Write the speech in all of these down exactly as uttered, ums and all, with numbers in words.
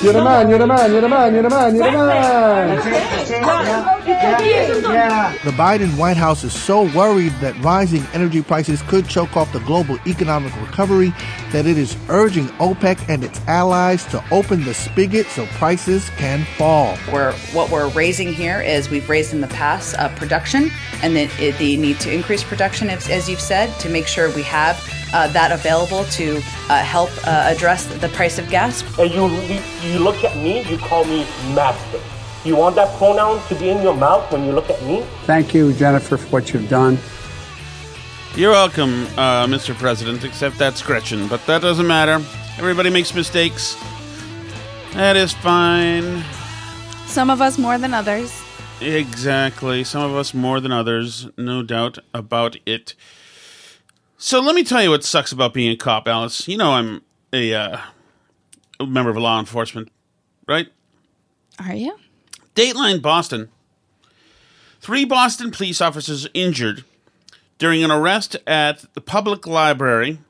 You're the man, you're the man, you're the man, you're the man, you're the man. The Biden White House is so worried that rising energy prices could choke off the global economic recovery that it is urging OPEC and its allies to open the spigot so prices can fall. We're, what we're raising here is we've raised in the past uh, production and the, the need to increase production, as, as you've said, to make sure we have uh, that available to uh, help uh, address the price of gas. Are you really- You look at me, you call me master. You want that pronoun to be in your mouth when you look at me? Thank you, Jennifer, for what you've done. You're welcome, uh, Mister President, except that's Gretchen. But that doesn't matter. Everybody makes mistakes. That is fine. Some of us more than others. Exactly. Some of us more than others. No doubt about it. So let me tell you what sucks about being a cop, Alice. You know I'm a... Uh, member of law enforcement, right? Are you? Dateline Boston. Three Boston police officers injured during an arrest at the public library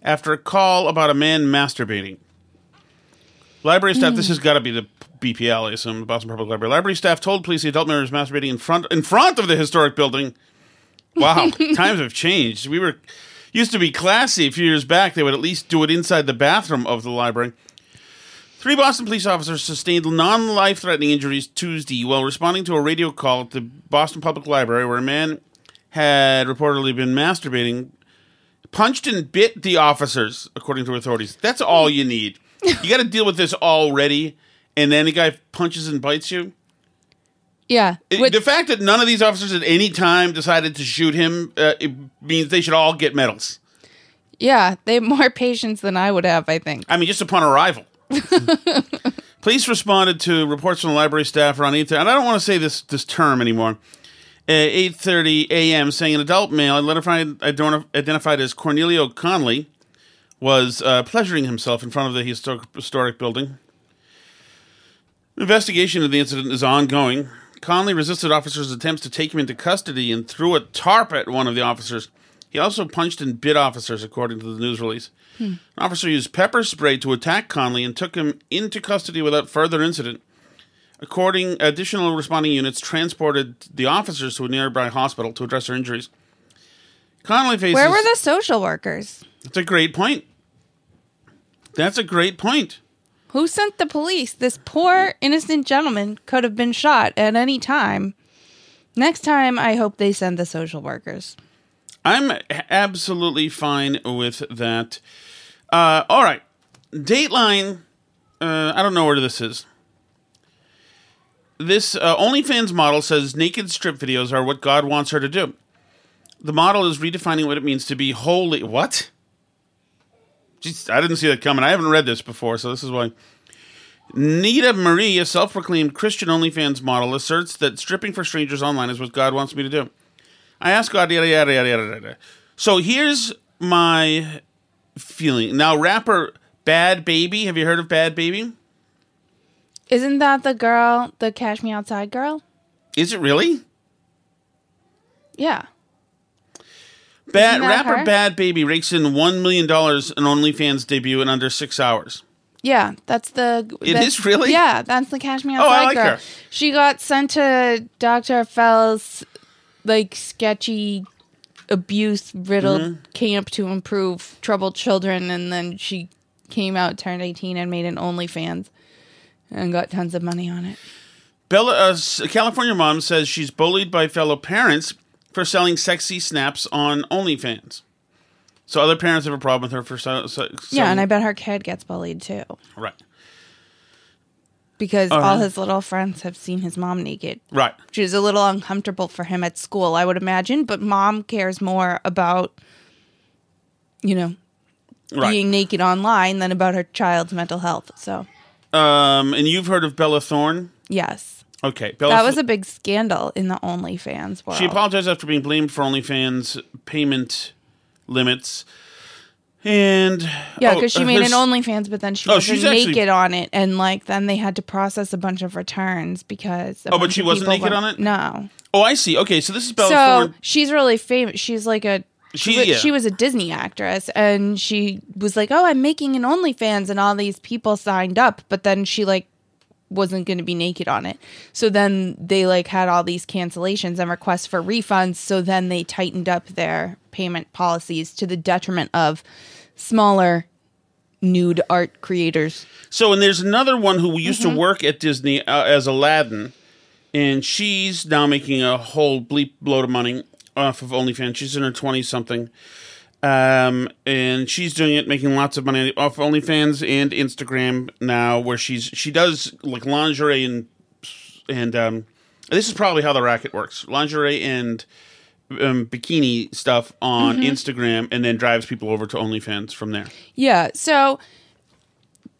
after a call about a man masturbating. Library staff, mm. this has got to be the B P L, I assume, the Boston Public Library. Library staff told police the adult man was masturbating in front, in front of the historic building. Wow, times have changed. We were used to be classy a few years back. They would at least do it inside the bathroom of the library. Three Boston police officers sustained non-life-threatening injuries Tuesday while responding to a radio call at the Boston Public Library where a man had reportedly been masturbating, punched and bit the officers, according to authorities. That's all you need. You got to deal with this already, and then the guy punches and bites you? Yeah. Which- the fact that none of these officers at any time decided to shoot him uh, it means they should all get medals. Yeah, they have more patience than I would have, I think. I mean, just upon arrival. Police responded to reports from the library staff around eight thirty, and I don't want to say this this term anymore, uh, eight thirty a.m., saying an adult male identified, identified as Cornelio Conley was uh, pleasuring himself in front of the historic, historic building. An investigation of the incident is ongoing. Conley resisted officers' attempts to take him into custody and threw a tarp at one of the officers. He also punched and bit officers, according to the news release. Hmm. An officer used pepper spray to attack Conley and took him into custody without further incident. According, additional responding units transported the officers to a nearby hospital to address their injuries. Conley faces... Where were the social workers? That's a great point. That's a great point. Who sent the police? This poor, innocent gentleman could have been shot at any time. Next time, I hope they send the social workers. I'm absolutely fine with that. Uh, all right. Dateline. Uh, I don't know where this is. This uh, OnlyFans model says naked strip videos are what God wants her to do. The model is redefining what it means to be holy. What? Jeez, I didn't see that coming. I haven't read this before, so this is why. Nita Marie, a self-proclaimed Christian OnlyFans model, asserts that stripping for strangers online is what God wants me to do. I ask God, yada, yada, yada, yada, yada. So here's my feeling. Now, rapper Bhad Bhabie. Have you heard of Bhad Bhabie? Isn't that the girl, the Cash Me Outside girl? Is it really? Yeah. Bad, rapper her? Bhad Bhabie rakes in one million dollars in OnlyFans debut in under six hours. Yeah, that's the... It that's, is really? Yeah, that's the Cash Me Outside girl. Oh, I like girl. her. She got sent to Doctor Fell's, like, sketchy, abuse-riddled mm-hmm. camp to improve troubled children, and then she came out, turned eighteen, and made an OnlyFans. And got tons of money on it. Bella, a California mom, says she's bullied by fellow parents for selling sexy snaps on OnlyFans. So other parents have a problem with her for so, so, so yeah, and I bet her kid gets bullied too. Right. Because uh-huh. all his little friends have seen his mom naked. Right. Which is a little uncomfortable for him at school, I would imagine. But mom cares more about, you know, right. being naked online than about her child's mental health. So... Um, and you've heard of Bella Thorne? Yes. Okay. Bella that was Th- a big scandal in the OnlyFans world. She apologized after being blamed for OnlyFans payment limits. And yeah, because oh, she made an OnlyFans, but then she oh, wasn't naked actually... on it, and like then they had to process a bunch of returns because oh, but she wasn't naked were... on it. No. Oh, I see. Okay, so this is Bella so Thorne. So she's really famous. She's like a. She, she, was, yeah. she was a Disney actress, and she was like, oh, I'm making an OnlyFans, and all these people signed up, but then she, like, wasn't going to be naked on it. So then they, like, had all these cancellations and requests for refunds, so then they tightened up their payment policies to the detriment of smaller nude art creators. So, and there's another one who used mm-hmm. to work at Disney uh, as Aladdin, and she's now making a whole bleep load of money off of OnlyFans. She's in her twenties-something. Um, and she's doing it, making lots of money off of OnlyFans and Instagram now, where she's she does, like, lingerie and... and um, this is probably how the racket works. Lingerie and um, bikini stuff on mm-hmm. Instagram, and then drives people over to OnlyFans from there. Yeah, so...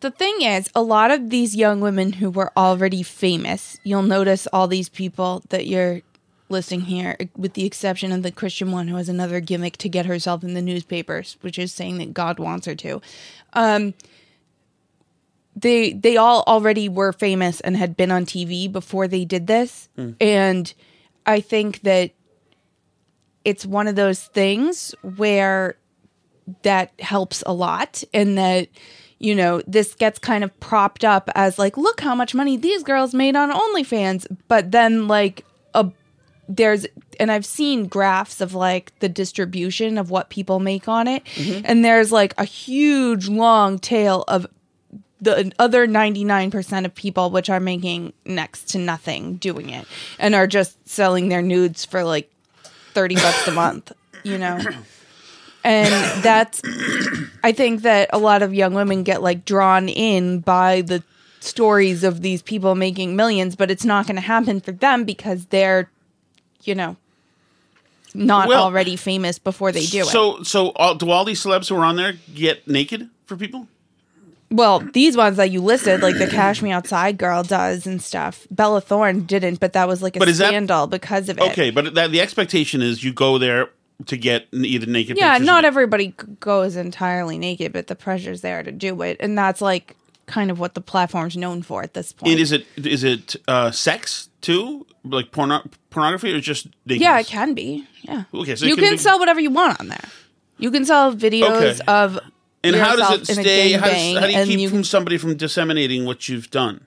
The thing is, a lot of these young women who were already famous, you'll notice all these people that you're... listing here, with the exception of the Christian one who has another gimmick to get herself in the newspapers, which is saying that God wants her to. Um, they they all already were famous and had been on T V before they did this. Mm. And I think that it's one of those things where that helps a lot, and that, you know, this gets kind of propped up as like, look how much money these girls made on OnlyFans. But then like a There's, and I've seen graphs of like the distribution of what people make on it. Mm-hmm. And there's like a huge long tail of the other ninety-nine percent of people, which are making next to nothing doing it and are just selling their nudes for like thirty bucks a month, you know? And that's, I think that a lot of young women get like drawn in by the stories of these people making millions, but it's not going to happen for them because they're, you know, not well, already famous before they do so, it. So, so all, do all these celebs who are on there get naked for people? Well, these ones that you listed, like the Cash Me Outside girl does and stuff. Bella Thorne didn't, but that was like a scandal that, because of it. Okay, but that, the expectation is you go there to get either naked. Yeah, not everybody goes entirely naked, but the pressure's there to do it. And that's like kind of what the platform's known for at this point. And is it is it uh, sex too? Like porno- pornography or just naked? Yeah, it can be. Yeah. Okay, so you can, can be- sell whatever you want on there. You can sell videos okay. of and how does it stay? How, does, how do you keep you from somebody from disseminating what you've done?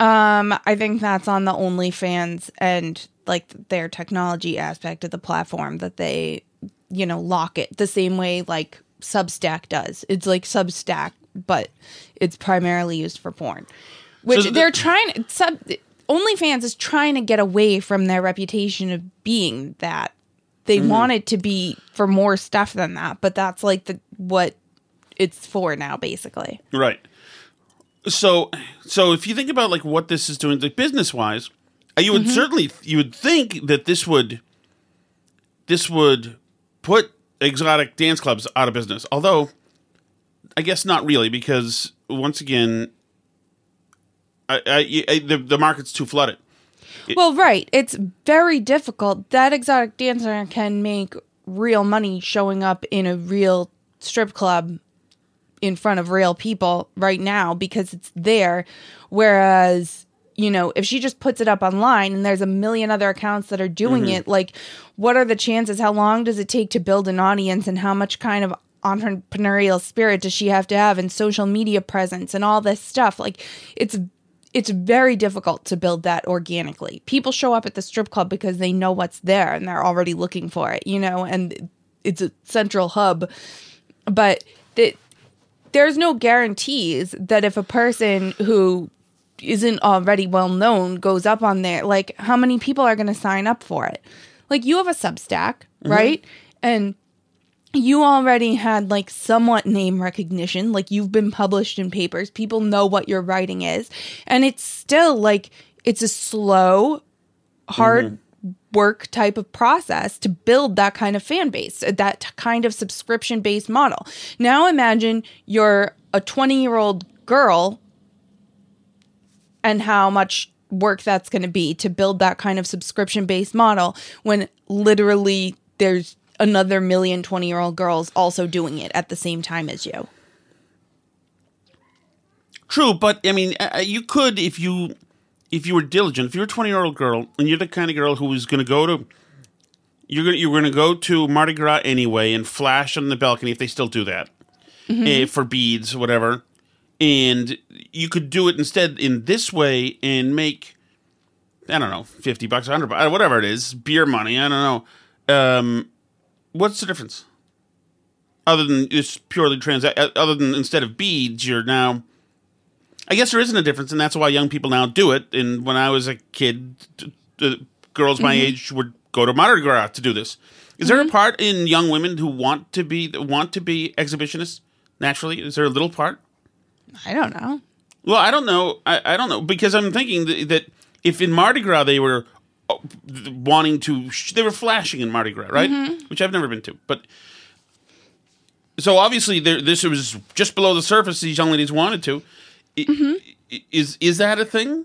Um, I think that's on the OnlyFans and like their technology aspect of the platform that they, you know, lock it the same way like Substack does. It's like Substack, but it's primarily used for porn, which so the- they're trying sub. OnlyFans is trying to get away from their reputation of being that. They mm. want it to be for more stuff than that, but that's like the what it's for now, basically. Right. So, so if you think about like what this is doing, like business wise, you would mm-hmm. certainly you would think that this would this would put exotic dance clubs out of business. Although, I guess not really, because once again, I, I, I, the, the market's too flooded. It, well, right. It's very difficult. That exotic dancer can make real money showing up in a real strip club in front of real people right now because it's there. Whereas, you know, if she just puts it up online and there's a million other accounts that are doing mm-hmm. it, like, what are the chances? How long does it take to build an audience, and how much kind of entrepreneurial spirit does she have to have, and social media presence and all this stuff? Like, it's It's very difficult to build that organically. People show up at the strip club because they know what's there and they're already looking for it, you know, and it's a central hub. But th- there's no guarantees that if a person who isn't already well-known goes up on there, like, how many people are going to sign up for it? Like, you have a Substack, mm-hmm. right? And you already had, like, somewhat name recognition. Like, you've been published in papers. People know what your writing is. And it's still, like, it's a slow, hard mm-hmm. work type of process to build that kind of fan base, that kind of subscription-based model. Now imagine you're a twenty-year-old girl and how much work that's going to be to build that kind of subscription-based model when literally there's another million twenty-year-old girls also doing it at the same time as you. True, but, I mean, you could, if you if you were diligent, if you're a twenty-year-old girl, and you're the kind of girl who is going to go to, you're going you're to go to Mardi Gras anyway and flash on the balcony, if they still do that, mm-hmm. uh, for beads, whatever, and you could do it instead in this way and make, I don't know, fifty bucks, one hundred bucks, whatever it is, beer money, I don't know, um... What's the difference? Other than it's purely trans, other than instead of beads, you're now. I guess there isn't a difference, and that's why young people now do it. And when I was a kid, t- t- girls my mm-hmm. age would go to Mardi Gras to do this. Is mm-hmm. there a part in young women who want to be want to be exhibitionists naturally? Is there a little part? I don't know. Well, I don't know. I, I don't know because I'm thinking that, that if in Mardi Gras they were. Wanting to, sh- they were flashing in Mardi Gras, right? Mm-hmm. Which I've never been to, but so obviously there, this was just below the surface. These young ladies wanted to. I- mm-hmm. Is is that a thing?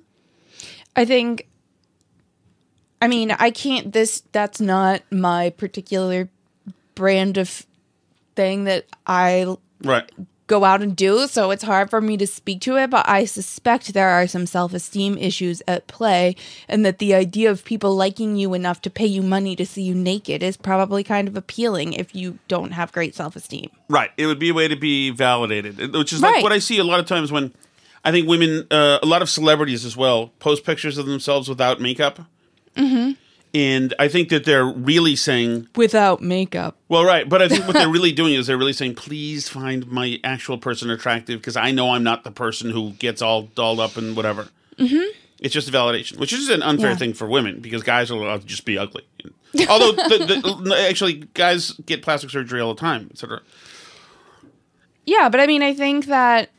I think. I mean, I can't. This that's not my particular brand of thing that I right. go out and do. So it's hard for me to speak to it, but I suspect there are some self-esteem issues at play, and that the idea of people liking you enough to pay you money to see you naked is probably kind of appealing if you don't have great self-esteem. Right. It would be a way to be validated, which is like right. what I see a lot of times when I think women, uh, a lot of celebrities as well, post pictures of themselves without makeup. Mm-hmm. And I think that they're really saying... Without makeup. Well, right. But I think what they're really doing is they're really saying, please find my actual person attractive because I know I'm not the person who gets all dolled up and whatever. Mm-hmm. It's just a validation, which is an unfair yeah. thing for women because guys are allowed to just be ugly. Although, the, the, actually, guys get plastic surgery all the time, et cetera. Yeah, but I mean, I think that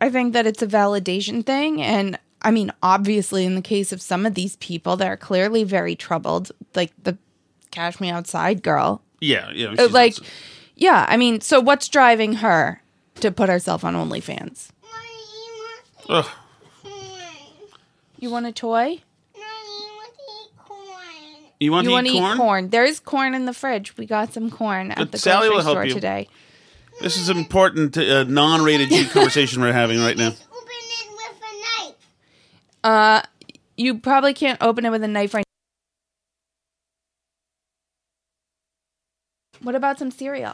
I think that it's a validation thing, and... I mean, obviously, in the case of some of these people, they're clearly very troubled, like the Cash Me Outside girl. Yeah, yeah. She's like, awesome. Yeah, I mean, so what's driving her to put herself on OnlyFans? Ugh. You want a toy? No, you want to eat corn. You want you to want eat, eat corn? corn? There is corn in the fridge. We got some corn at but the Sally grocery store you. today. This is an important uh, non-rated G conversation we're having right now. Uh, you probably can't open it with a knife right now. What about some cereal?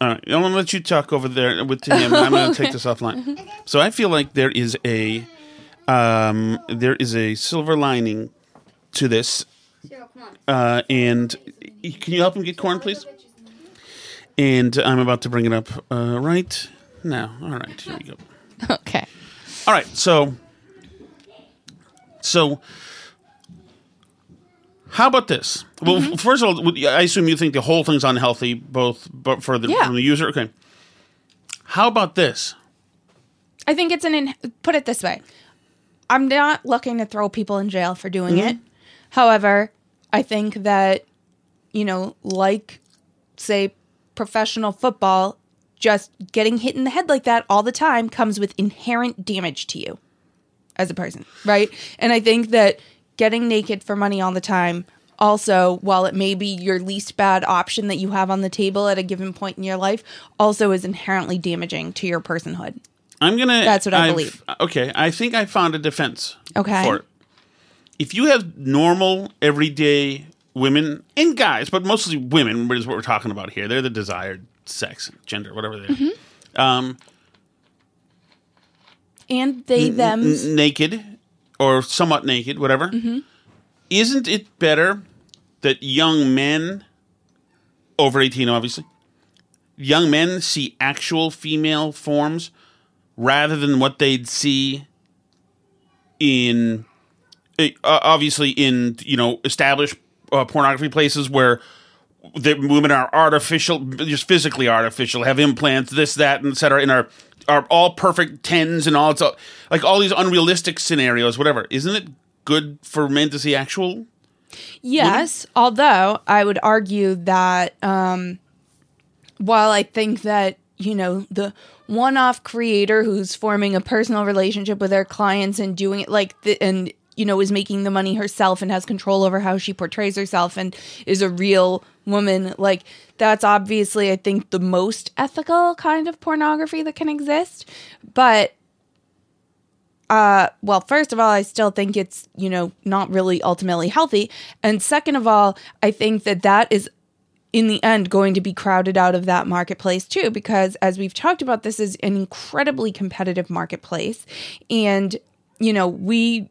All right. I'm going to let you talk over there with him. I'm going to take this offline. So I feel like there is a, um, there is a silver lining to this. Uh, and can you help him get corn, please? And I'm about to bring it up, uh, right now. All right. Here we go. Okay. All right. So... So, how about this? Well, mm-hmm. first of all, I assume you think the whole thing's unhealthy, both but for the, yeah. from the user. Okay. How about this? I think it's an... In- put it this way. I'm not looking to throw people in jail for doing mm-hmm. it. However, I think that, you know, like, say, professional football, just getting hit in the head like that all the time comes with inherent damage to you. as a person, right? And I think that getting naked for money all the time, also, while it may be your least bad option that you have on the table at a given point in your life, also is inherently damaging to your personhood. I'm going to... That's what I I've, believe. Okay. I think I found a defense okay. for it. If you have normal, everyday women and guys, but mostly women is what we're talking about here. They're the desired sex, gender, whatever they are. Mm-hmm. Um, and they, n- them... N- naked or somewhat naked, whatever. Mm-hmm. Isn't it better that young men, over eighteen obviously, young men see actual female forms rather than what they'd see in, uh, obviously in, you know, established uh, pornography places where the women are artificial, just physically artificial, have implants, this, that, and et cetera, and are, are all perfect tens and all, it's all, like all these unrealistic scenarios, whatever. Isn't it good for men to see actual? Yes, women? Although I would argue that um, while I think that, you know, the one-off creator who's forming a personal relationship with their clients and doing it like, the, and, you know, is making the money herself and has control over how she portrays herself and is a real woman, like, that's obviously, I think, the most ethical kind of pornography that can exist. But Uh, well, first of all, I still think it's, you know, not really ultimately healthy. And second of all, I think that that is, in the end, going to be crowded out of that marketplace, too, because as we've talked about, this is an incredibly competitive marketplace. And, you know, we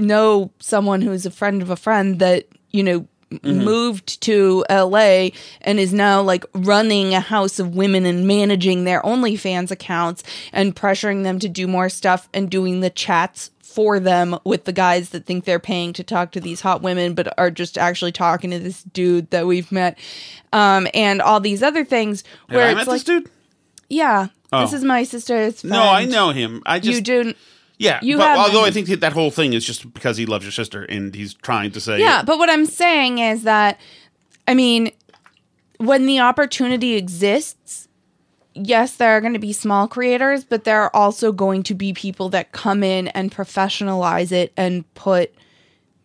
know someone who's a friend of a friend that, you know, mm-hmm. moved to L A and is now like running a house of women and managing their OnlyFans accounts and pressuring them to do more stuff and doing the chats for them with the guys that think they're paying to talk to these hot women but are just actually talking to this dude that we've met um, and all these other things. Where Have I it's met like, this dude? Yeah. Oh. This is my sister's friend. No, I know him. I just... You do... Yeah, you but although I think that, that whole thing is just because he loves your sister and he's trying to say... Yeah, it. But what I'm saying is that, I mean, when the opportunity exists, yes, there are going to be small creators, but there are also going to be people that come in and professionalize it and put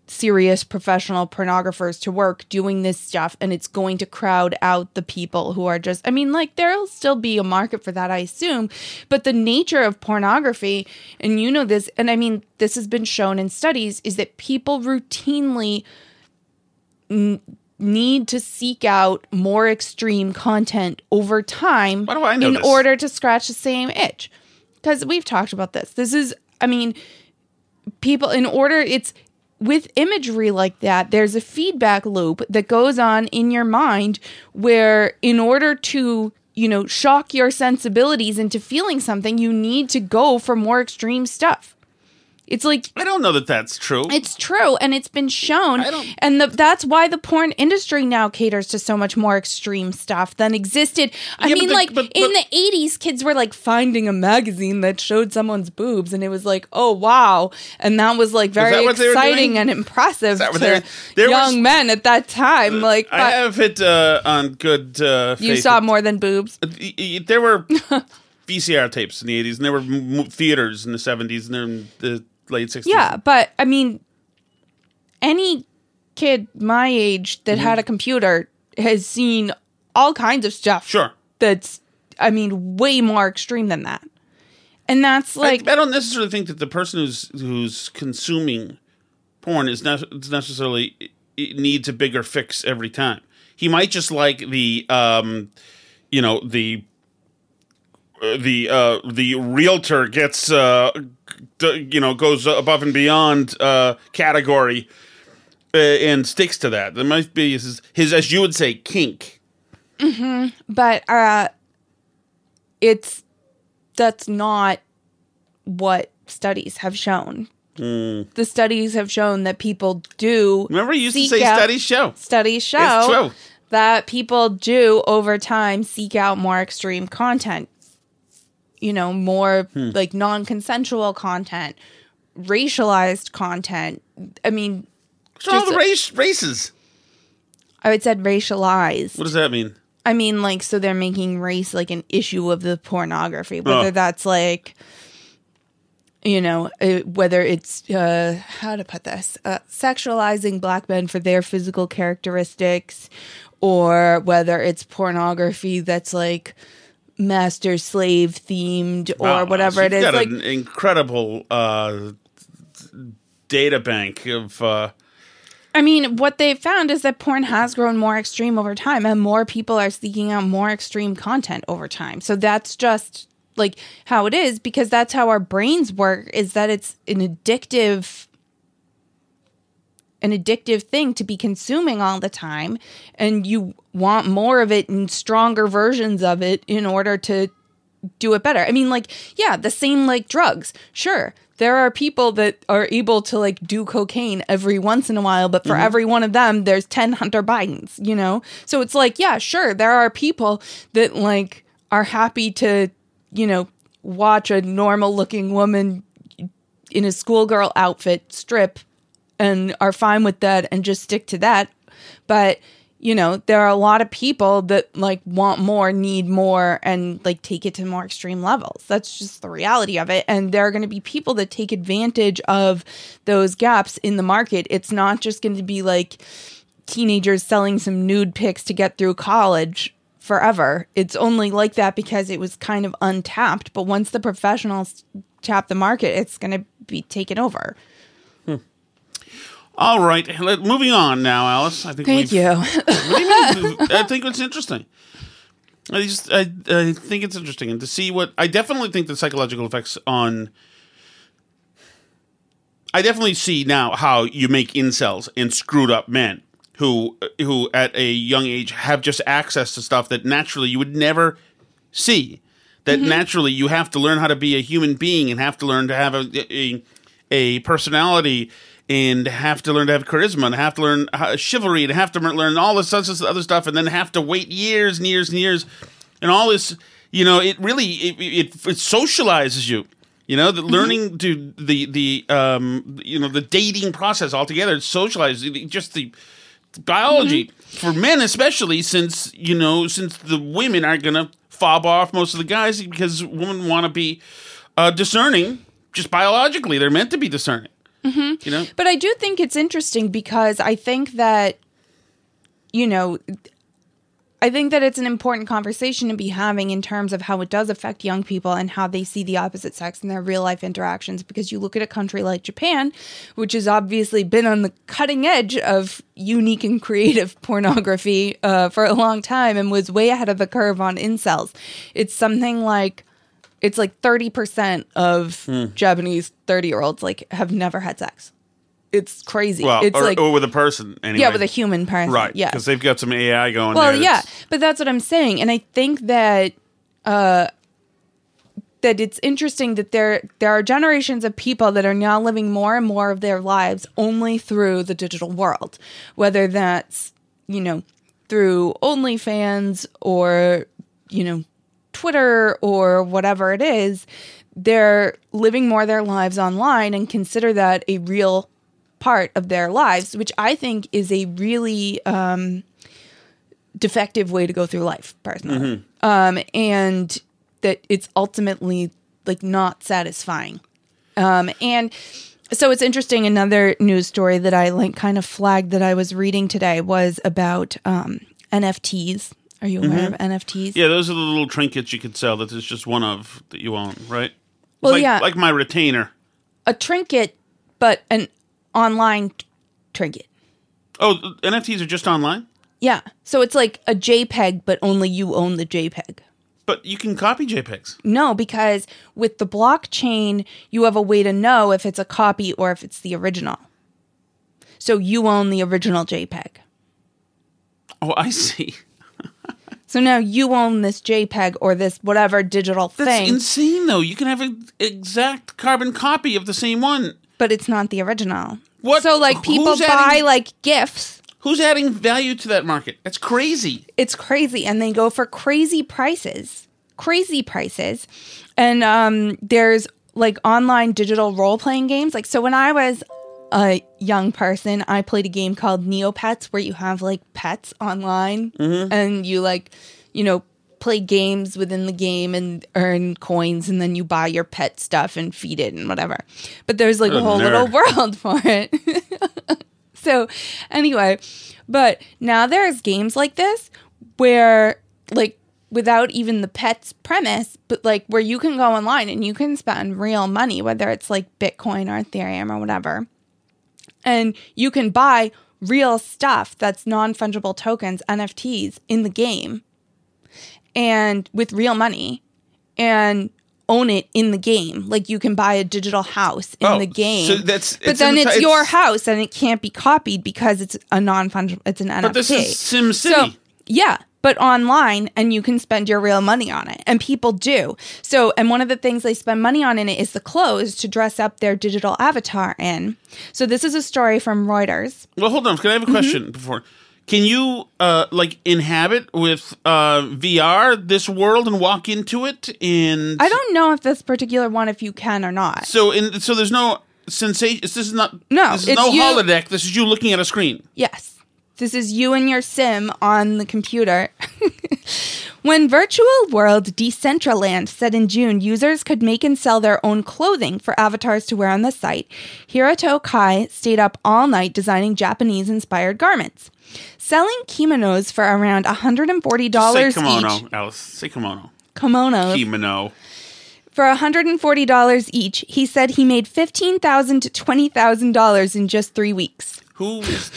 serious professional pornographers to work doing this stuff, and it's going to crowd out the people who are just... I mean, like, there'll still be a market for that, I assume, but the nature of pornography, and you know this, and I mean, this has been shown in studies, is that people routinely n- need to seek out more extreme content over time Why do I know in this? Order to scratch the same itch. Because we've talked about this. This is, I mean, people, in order, it's... With imagery like that, there's a feedback loop that goes on in your mind where in order to, you know, shock your sensibilities into feeling something, you need to go for more extreme stuff. It's like... I don't know that that's true. It's true, and it's been shown. I don't... And the, that's why the porn industry now caters to so much more extreme stuff than existed. I yeah, mean, but the, like, but, but, in the eighties, kids were, like, finding a magazine that showed someone's boobs, and it was like, oh, wow. And that was, like, very exciting and impressive to there young was, men at that time. Uh, like, I have it uh, on good uh, faith. You saw more than boobs? There were V C R tapes in the eighties, and there were m- theaters in the seventies, and there were... The, late sixties. Yeah, but I mean, any kid my age that mm-hmm. had a computer has seen all kinds of stuff. Sure. That's, I mean, way more extreme than that. And that's like... I, I don't necessarily think that the person who's who's consuming porn is ne- necessarily it needs a bigger fix every time. He might just like the, um, you know, the... The uh, the realtor gets, uh, d- you know, goes above and beyond uh, category uh, and sticks to that. There might be his, his as you would say, kink. Mm-hmm. But uh, it's that's not what studies have shown. Mm. The studies have shown that people do. Remember, you used to say studies show. Studies show. It's true. That people do, over time, seek out more extreme content. You know, more hmm. like non-consensual content, racialized content. I mean, so all the race, races. I would said racialized. What does that mean? I mean, like, so they're making race like an issue of the pornography, whether oh. that's like you know, it, whether it's, uh, how to put this, uh, sexualizing Black men for their physical characteristics, or whether it's pornography that's like master slave themed, or wow, whatever so it is. You've got like, an incredible uh, data bank of... Uh... I mean, what they found is that porn has grown more extreme over time, and more people are seeking out more extreme content over time. So that's just... like how it is, because that's how our brains work, is that it's an addictive an addictive thing to be consuming all the time, and you want more of it and stronger versions of it in order to do it better. I mean, like, yeah, the same like drugs. Sure, there are people that are able to like do cocaine every once in a while, but for mm-hmm. every one of them, there's ten Hunter Bidens, you know? So it's like, yeah, sure, there are people that like are happy to, you know, watch a normal looking woman in a schoolgirl outfit strip and are fine with that and just stick to that. But, you know, there are a lot of people that like want more, need more, and like take it to more extreme levels. That's just the reality of it. And there are going to be people that take advantage of those gaps in the market. It's not just going to be like teenagers selling some nude pics to get through college forever. It's only like that because it was kind of untapped, but once the professionals tap the market, it's going to be taken over. Hmm. All right, Let, moving on now, Alice. I think Thank you. What do you mean? I think it's interesting. I just, I, I think it's interesting, and to see what I definitely think the psychological effects on. I definitely see now how you make incels and screwed up men. Who who at a young age have just access to stuff that naturally you would never see. That mm-hmm. naturally you have to learn how to be a human being and have to learn to have a, a, a personality and have to learn to have charisma and have to learn how, chivalry and have to learn all this other stuff and then have to wait years and years and years. And all this, you know, it really, it, it, it socializes you. You know, the learning to the, the um you know, the dating process altogether, it socializes, just the... biology mm-hmm. for men, especially since you know, since the women aren't gonna fob off most of the guys because women want to be uh, discerning. Just biologically, they're meant to be discerning. Mm-hmm. You know, but I do think it's interesting because I think that you know, I think that it's an important conversation to be having in terms of how it does affect young people and how they see the opposite sex in their real life interactions. Because you look at a country like Japan, which has obviously been on the cutting edge of unique and creative pornography uh, for a long time and was way ahead of the curve on incels. It's something like, it's like thirty percent of mm. Japanese thirty-year-olds like have never had sex. It's crazy. Well, it's or, like, or with a person, anyway. Yeah, with a human person. Right, yeah. Because they've got some A I going well, there. Well, yeah, but that's what I'm saying. And I think that uh, that it's interesting that there there are generations of people that are now living more and more of their lives only through the digital world, whether that's, you know, through OnlyFans or, you know, Twitter or whatever it is. They're living more of their lives online and consider that a real part of their lives, which I think is a really um, defective way to go through life, personally. Mm-hmm. Um, and that it's ultimately like not satisfying. Um, and so it's interesting. Another news story that I like kind of flagged that I was reading today was about um, N F Ts. Are you aware mm-hmm. of N F Ts? Yeah, those are the little trinkets you could sell that there's just one of that you own, right? Well, like, yeah. Like my retainer. A trinket, but an online t- trinket. Oh, N F Ts are just online? Yeah. So it's like a JPEG, but only you own the JPEG. But you can copy JPEGs. No, because with the blockchain, you have a way to know if it's a copy or if it's the original. So you own the original JPEG. Oh, I see. So now you own this JPEG or this whatever digital thing. That's insane, though. You can have an exact carbon copy of the same one. But it's not the original. What? So, like, people who's buy, adding, like, gifts. Who's adding value to that market? That's crazy. It's crazy. And they go for crazy prices. Crazy prices. And um, there's, like, online digital role-playing games. Like, so when I was a young person, I played a game called Neopets where you have, like, pets online. Mm-hmm. And you, like, you know, play games within the game and earn coins, and then you buy your pet stuff and feed it and whatever. But there's like a, a whole nerd. little world for it. So anyway, but now there's games like this where like without even the pet's premise, but like where you can go online and you can spend real money, whether it's like Bitcoin or Ethereum or whatever, and you can buy real stuff that's non-fungible tokens, N F Ts, in the game and with real money and own it in the game. Like you can buy a digital house in oh, the game. So that's, but it's then the, it's, it's your house and it can't be copied because it's a non-fungible, it's an N F T. But this is SimCity. So, yeah, but online, and you can spend your real money on it. And people do. So, and one of the things they spend money on in it is the clothes to dress up their digital avatar in. So this is a story from Reuters. Well, hold on. Can I have a question mm-hmm. before? Can you, uh, like, inhabit with uh, V R this world and walk into it? And I don't know if this particular one, if you can or not. So, in, so there's no sensation. This is not. No, this is no you, holodeck. This is you looking at a screen. Yes, this is you and your sim on the computer. When virtual world Decentraland said in June users could make and sell their own clothing for avatars to wear on the site, Hiroto Kai stayed up all night designing Japanese-inspired garments. Selling kimonos for around one hundred forty dollars Just say kimono, each. Alice. Say kimono. Kimono. Kimono. For one hundred forty dollars each, he said he made fifteen thousand dollars to twenty thousand dollars in just three weeks. Who is...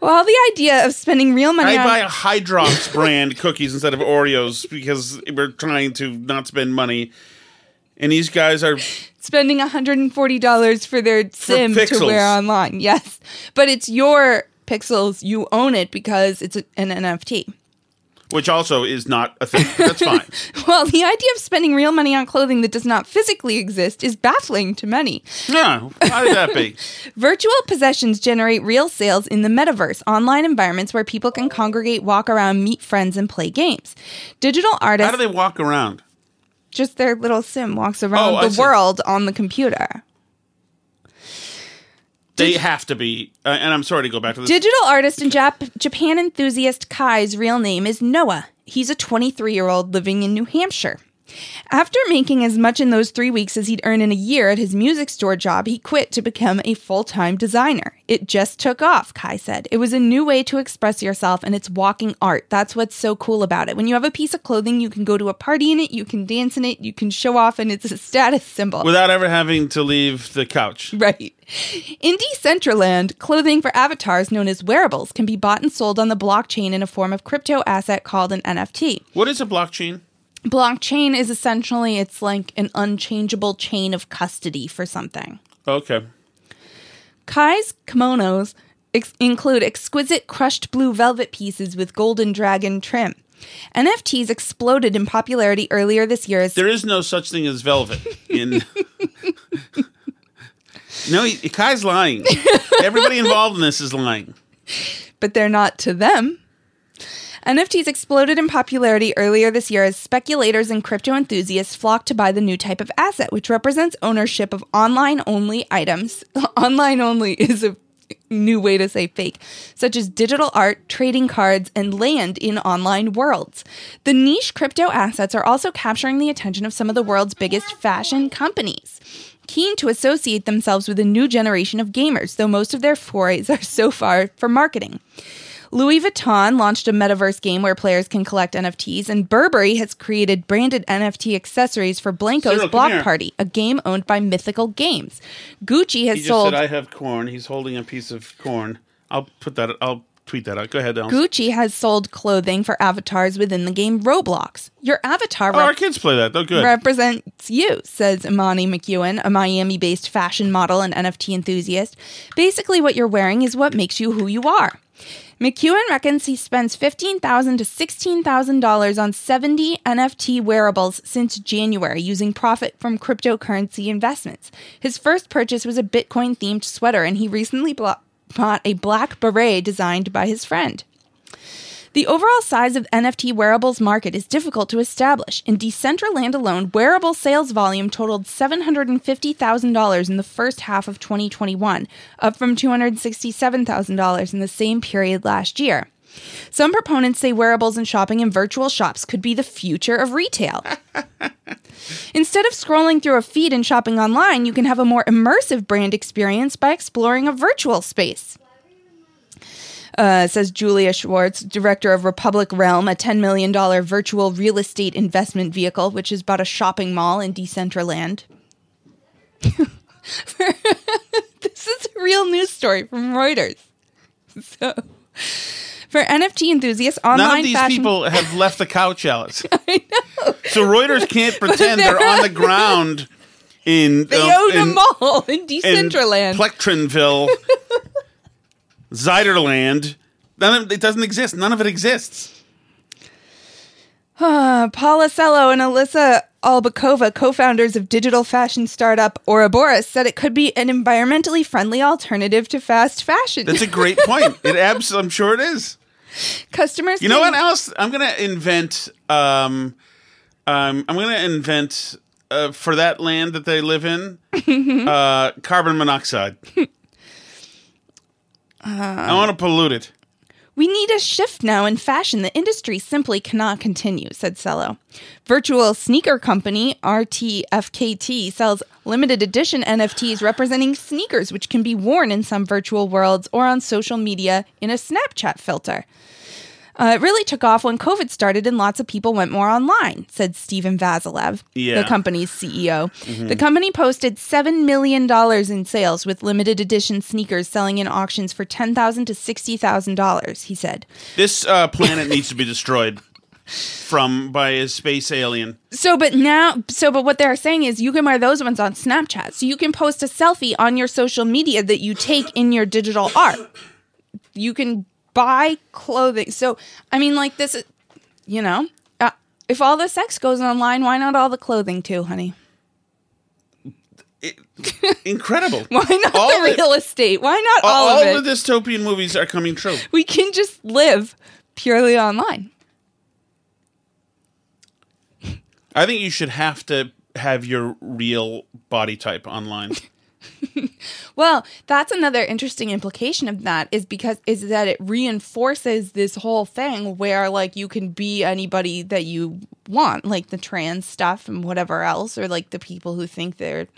Well, the idea of spending real money I on... I buy a Hydrox brand cookies instead of Oreos because we're trying to not spend money. And these guys are... Spending one hundred forty dollars for their sim for to wear online. Yes. But it's your pixels. You own it because it's an N F T. Which also is not a thing. That's fine. Well, the idea of spending real money on clothing that does not physically exist is baffling to many. Yeah, how did that be? Virtual possessions generate real sales in the metaverse, online environments where people can congregate, walk around, meet friends, and play games. Digital artists... How do they walk around? Just their little sim walks around oh, the world on the computer. They Did, have to be, uh, and I'm sorry to go back to this. Digital artist and Jap- Japan enthusiast Kai's real name is Noah. He's a twenty-three-year-old living in New Hampshire. After making as much in those three weeks as he'd earned in a year at his music store job, he quit to become a full-time designer. It just took off, Kai said. It was a new way to express yourself, and it's walking art. That's what's so cool about it. When you have a piece of clothing, you can go to a party in it, you can dance in it, you can show off, and it's a status symbol. Without ever having to leave the couch. Right. In Decentraland, clothing for avatars known as wearables can be bought and sold on the blockchain in a form of crypto asset called an N F T. What is a blockchain? Blockchain is essentially, it's like an unchangeable chain of custody for something. Okay. Kai's kimonos ex- include exquisite crushed blue velvet pieces with golden dragon trim. N F Ts exploded in popularity earlier this year. As- there is no such thing as velvet. In No, he, Kai's lying. Everybody involved in this is lying. But they're not to them. N F Ts exploded in popularity earlier this year as speculators and crypto enthusiasts flocked to buy the new type of asset, which represents ownership of online-only items. Online-only is a new way to say fake, such as digital art, trading cards, and land in online worlds. The niche crypto assets are also capturing the attention of some of the world's biggest fashion companies, keen to associate themselves with a new generation of gamers, though most of their forays are so far for marketing. Louis Vuitton launched a metaverse game where players can collect N F Ts, and Burberry has created branded N F T accessories for Blanco's Cyril, Block Party, a game owned by Mythical Games. Gucci has he just sold... said, I have corn. He's holding a piece of corn. I'll put that... I'll tweet that out. Go ahead, Alice. Gucci has sold clothing for avatars within the game Roblox. Your avatar... Rep- oh, our kids play that. They're good. ...represents you, says Imani McEwen, a Miami-based fashion model and N F T enthusiast. Basically, what you're wearing is what makes you who you are. McEwen reckons he spends fifteen thousand dollars to sixteen thousand dollars on seventy N F T wearables since January using profit from cryptocurrency investments. His first purchase was a Bitcoin-themed sweater, and he recently bought a black beret designed by his friend. The overall size of N F T wearables market is difficult to establish. In Decentraland alone, wearable sales volume totaled seven hundred fifty thousand dollars in the first half of twenty twenty-one, up from two hundred sixty-seven thousand dollars in the same period last year. Some proponents say wearables and shopping in virtual shops could be the future of retail. Instead of scrolling through a feed and shopping online, you can have a more immersive brand experience by exploring a virtual space. Uh, says Julia Schwartz, director of Republic Realm, a ten million dollars virtual real estate investment vehicle, which is about a shopping mall in Decentraland. This is a real news story from Reuters. So, for N F T enthusiasts, online fashion... None of these fashion- people have left the couch, Alice. I know. So Reuters can't pretend they're, they're on the ground in... They um, own in, a mall in Decentraland. In Plectrinville... Ziderland, none of it doesn't exist. None of it exists. Uh, Paula Cello and Alyssa Albakova, co-founders of digital fashion startup Ouroboros, said it could be an environmentally friendly alternative to fast fashion. That's a great point. It abs- I'm sure it is. Customers, you know what else? I'm gonna invent. Um, um, I'm gonna invent uh, for that land that they live in, uh, carbon monoxide. Um, I want to pollute it. We need a shift now in fashion. The industry simply cannot continue, said Cello. Virtual sneaker company R T F K T sells limited edition N F Ts representing sneakers which can be worn in some virtual worlds or on social media in a Snapchat filter. Uh, it really took off when COVID started and lots of people went more online, said Stephen Vasilev, yeah. the company's C E O. Mm-hmm. The company posted seven million dollars in sales with limited edition sneakers selling in auctions for ten thousand dollars to sixty thousand dollars, he said. This uh, planet needs to be destroyed from by a space alien. So, but now, so, but what they're saying is you can wear those ones on Snapchat. So you can post a selfie on your social media that you take in your digital art. You can... buy clothing. So, I mean, like this, you know, uh, if all the sex goes online, why not all the clothing too, honey? It, incredible. Why not all the real it, estate? Why not all, all of it? All the dystopian movies are coming true. We can just live purely online. I think you should have to have your real body type online. Well, that's another interesting implication of that is because is that it reinforces this whole thing where like you can be anybody that you want, like the trans stuff and whatever else, or like the people who think they're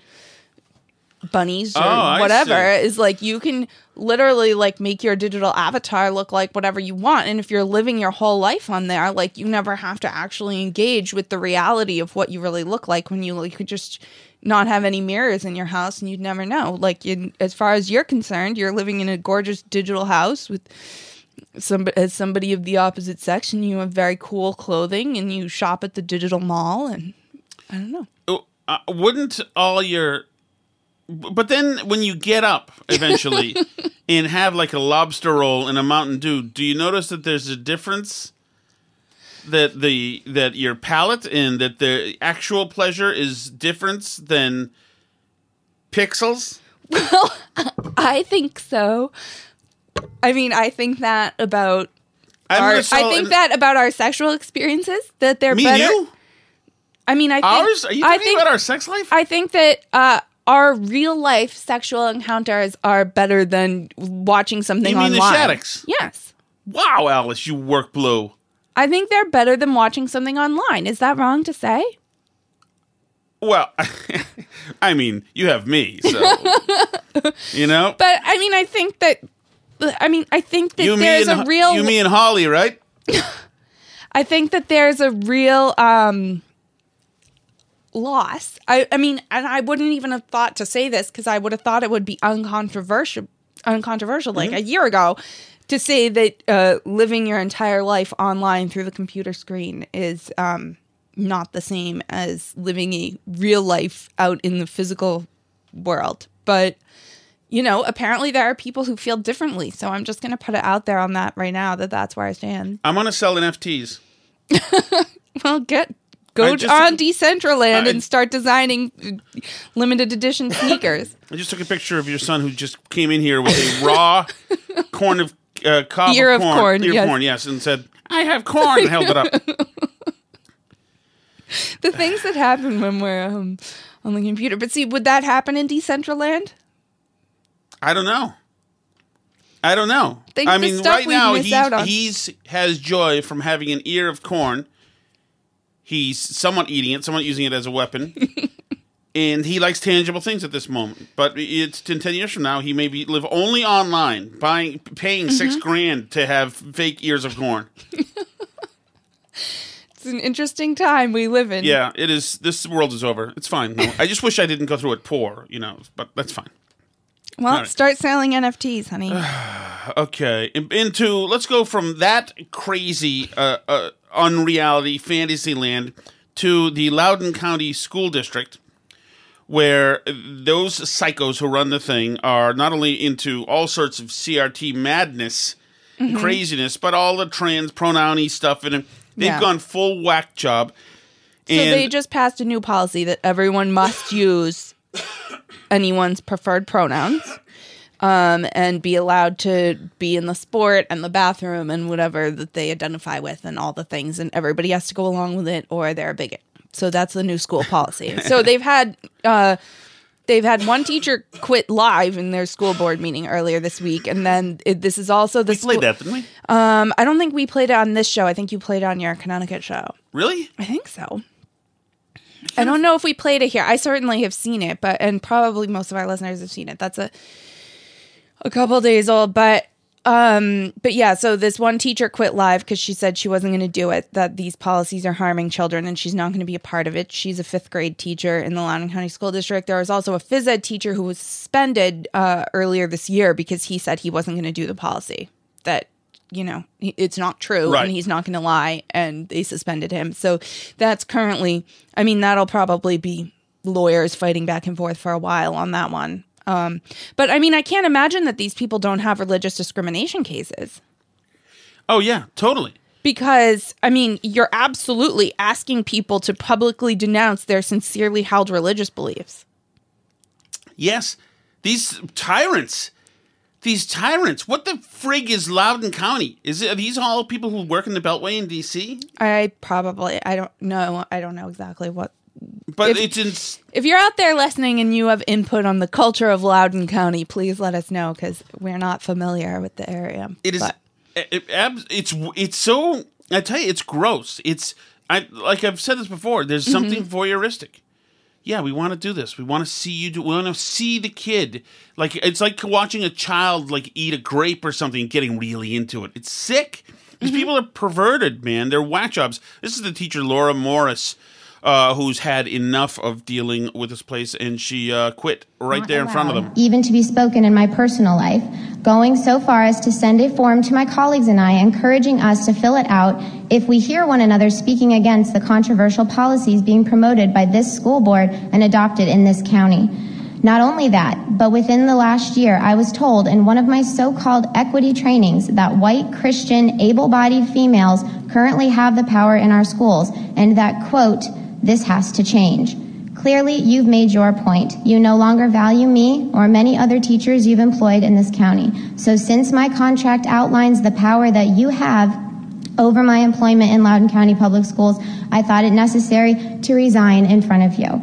bunnies or oh, whatever is like you can literally like make your digital avatar look like whatever you want. And if you're living your whole life on there, like you never have to actually engage with the reality of what you really look like when you like you could just not have any mirrors in your house and you'd never know. Like you, as far as you're concerned, you're living in a gorgeous digital house with some as somebody of the opposite sex and you have very cool clothing and you shop at the digital mall and I don't know. Oh, uh, wouldn't all your But then when you get up eventually and have like a lobster roll and a Mountain Dew, do you notice that there's a difference? That the that your palate and that the actual pleasure is different than pixels? Well, I think so. I mean, I think that about I'm our, I think an, that about our sexual experiences that they're me better. And you? I mean, I think ours. Are you talking I think, about our sex life? I think that. Uh, Our real life sexual encounters are better than watching something online. You mean online. The Shaddix? Yes. Wow, Alice, you work blue. I think they're better than watching something online. Is that wrong to say? Well, I mean, you have me, so you know. But I mean, I think that. I mean, I think that you, there's and, a real. You, me, and Holly, right? I think that there's a real. Um, Loss. I, I mean, and I wouldn't even have thought to say this because I would have thought it would be uncontroversial, uncontroversial mm-hmm. like a year ago, to say that uh, living your entire life online through the computer screen is um, not the same as living a real life out in the physical world. But, you know, apparently there are people who feel differently. So I'm just going to put it out there on that right now that that's where I stand. I'm going to sell N F Ts. Well, get... Go just, on Decentraland I, and start designing limited edition sneakers. I just took a picture of your son who just came in here with a raw corn of uh, cob ear of corn, of corn, ear yes. corn, yes, and said, "I have corn," and held it up. The things that happen when we're um, on the computer. But see, would that happen in Decentraland? I don't know. I don't know. Think I mean, right now he has joy from having an ear of corn. He's somewhat eating it, somewhat using it as a weapon. And he likes tangible things at this moment. But it's in ten years from now, he may be live only online, buying, paying mm-hmm. six grand to have fake ears of corn. It's an interesting time we live in. Yeah, it is. This world is over. It's fine. No, I just wish I didn't go through it poor, you know, but that's fine. Well, right. Start selling N F Ts, honey. Okay. Into, let's go from that crazy, uh, uh, unreality fantasy land to the Loudoun County School District, where those psychos who run the thing are not only into all sorts of C R T madness, mm-hmm. craziness, but all the trans pronoun-y stuff, and they've yeah. gone full whack job. And so they just passed a new policy that everyone must use anyone's preferred pronouns, um, and be allowed to be in the sport and the bathroom and whatever that they identify with and all the things, and everybody has to go along with it or they're a bigot. So that's the new school policy. So they've had uh, they've had one teacher quit live in their school board meeting earlier this week, and then it, this is also the. We school- played that, didn't we? Um, I don't think we played it on this show. I think you played it on your Connecticut show. Really? I think so. I don't know if we played it here. I certainly have seen it, but and probably most of our listeners have seen it. That's a a couple days old, but. Um, but yeah, so this one teacher quit live because she said she wasn't going to do it, that these policies are harming children and she's not going to be a part of it. She's a fifth grade teacher in the Loudoun County School District. There was also a phys ed teacher who was suspended uh, earlier this year because he said he wasn't going to do the policy, that, you know, it's not true right. and he's not going to lie, and they suspended him. So that's currently, I mean, that'll probably be lawyers fighting back and forth for a while on that one. Um, but I mean, I can't imagine that these people don't have religious discrimination cases. Oh yeah, totally. Because I mean, you're absolutely asking people to publicly denounce their sincerely held religious beliefs. Yes. These tyrants, these tyrants, what the frig is Loudoun County? Is it, are these all people who work in the Beltway in D C? I probably, I don't know. I don't know exactly what. But if, it's ins- if you're out there listening and you have input on the culture of Loudoun County, please let us know, because we're not familiar with the area. It is. It, it's it's so. I tell you, it's gross. It's I like I've said this before. There's mm-hmm. something voyeuristic. Yeah, we want to do this. We want to see you do. We want to see the kid. Like it's like watching a child like eat a grape or something, and getting really into it. It's sick. These mm-hmm. people are perverted, man. They're whack jobs. This is the teacher, Laura Morris. Uh, who's had enough of dealing with this place, and she uh, quit right Not there allowed. In front of them. Even to be spoken in my personal life, going so far as to send a form to my colleagues and I, encouraging us to fill it out if we hear one another speaking against the controversial policies being promoted by this school board and adopted in this county. Not only that, but within the last year, I was told in one of my so-called equity trainings that white, Christian, able-bodied females currently have the power in our schools, and that, quote, this has to change. Clearly, you've made your point. You no longer value me or many other teachers you've employed in this county. So since my contract outlines the power that you have over my employment in Loudoun County Public Schools, I thought it necessary to resign in front of you.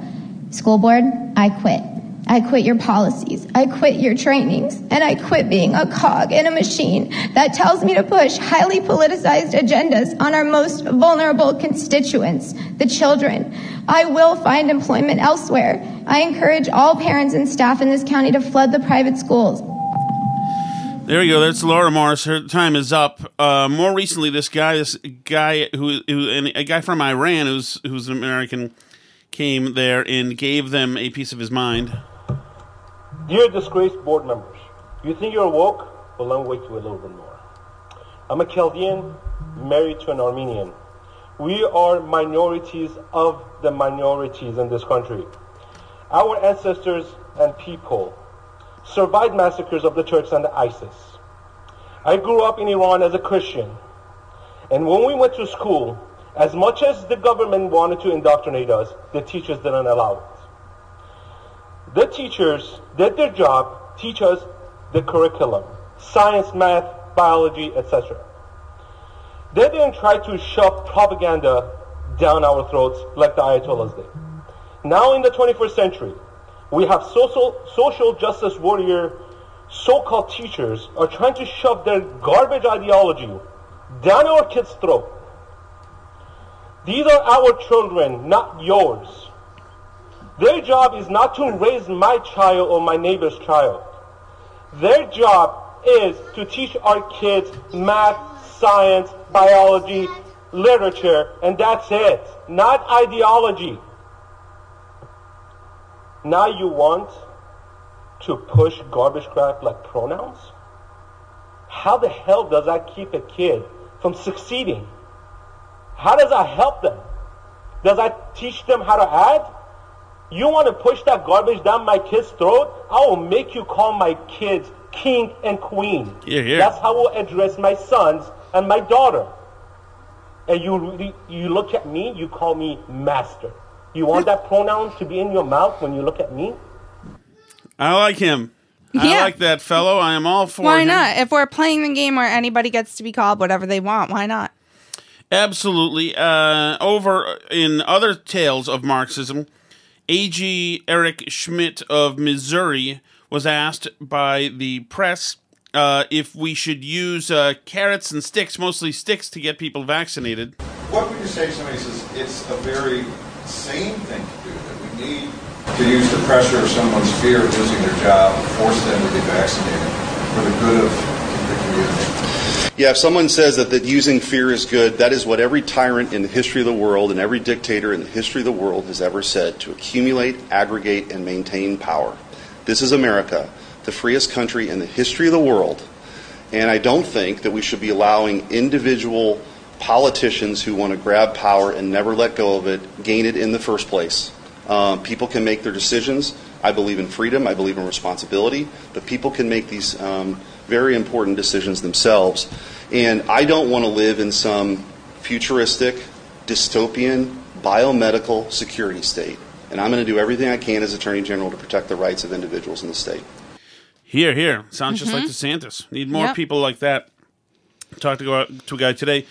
School board, I quit. I quit your policies. I quit your trainings. And I quit being a cog in a machine that tells me to push highly politicized agendas on our most vulnerable constituents, the children. I will find employment elsewhere. I encourage all parents and staff in this county to flood the private schools. There you go. That's Laura Morris. Her time is up. Uh, more recently, this guy, this guy who, who a guy from Iran who's who's an American, came there and gave them a piece of his mind. Dear disgraced board members, you think you're woke? Well, I'm way too a little bit more. I'm a Chaldean married to an Armenian. We are minorities of the minorities in this country. Our ancestors and people survived massacres of the Turks and the ISIS. I grew up in Iran as a Christian. And when we went to school, as much as the government wanted to indoctrinate us, the teachers didn't allow it. The teachers did their job, teach us the curriculum, science, math, biology, et cetera. They didn't try to shove propaganda down our throats like the Ayatollahs did. Now in the twenty-first century, we have social, social justice warrior so-called teachers are trying to shove their garbage ideology down our kids' throat. These are our children, not yours. Their job is not to raise my child or my neighbor's child. Their job is to teach our kids math, science, biology, literature, and that's it. Not ideology. Now you want to push garbage crap like pronouns? How the hell does that keep a kid from succeeding? How does that help them? Does that teach them how to add? You want to push that garbage down my kid's throat? I will make you call my kids king and queen. Yeah, yeah. That's how I will address my sons and my daughter. And you you look at me, you call me master. You want that pronoun to be in your mouth when you look at me? I like him. Yeah. I like that fellow. I am all for why him. Why not? If we're playing the game where anybody gets to be called whatever they want, why not? Absolutely. Uh, over in other tales of Marxism, A G Eric Schmidt of Missouri was asked by the press uh, if we should use uh, carrots and sticks, mostly sticks, to get people vaccinated. What would you say to somebody who says it's a very sane thing to do, that we need to use the pressure of someone's fear of losing their job and force them to get vaccinated for the good of the community? Yeah, if someone says that, that using fear is good, that is what every tyrant in the history of the world and every dictator in the history of the world has ever said, to accumulate, aggregate, and maintain power. This is America, the freest country in the history of the world. And I don't think that we should be allowing individual politicians who want to grab power and never let go of it, gain it in the first place. Um, people can make their decisions. I believe in freedom. I believe in responsibility. But people can make these um, very important decisions themselves. And I don't want to live in some futuristic, dystopian, biomedical security state. And I'm going to do everything I can as Attorney General to protect the rights of individuals in the state. Hear, hear. Sounds mm-hmm. just like DeSantis. Need more yep. people like that. Talked to, to a guy today.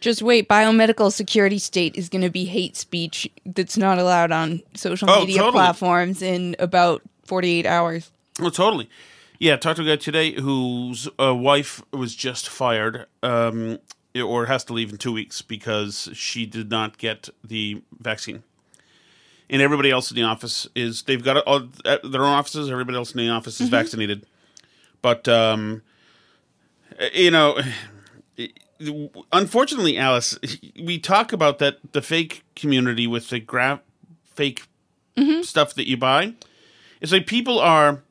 Just wait, biomedical security state is going to be hate speech that's not allowed on social oh, media totally. platforms in about forty-eight hours. Oh, totally. Yeah, talked to a guy today whose uh, wife was just fired um, or has to leave in two weeks because she did not get the vaccine. And everybody else in the office is, they've got all, their own offices, everybody else in the office is mm-hmm. vaccinated. But, um, you know... It, unfortunately, Alice, we talk about that the fake community with the graph, fake mm-hmm. stuff that you buy. It's like people are.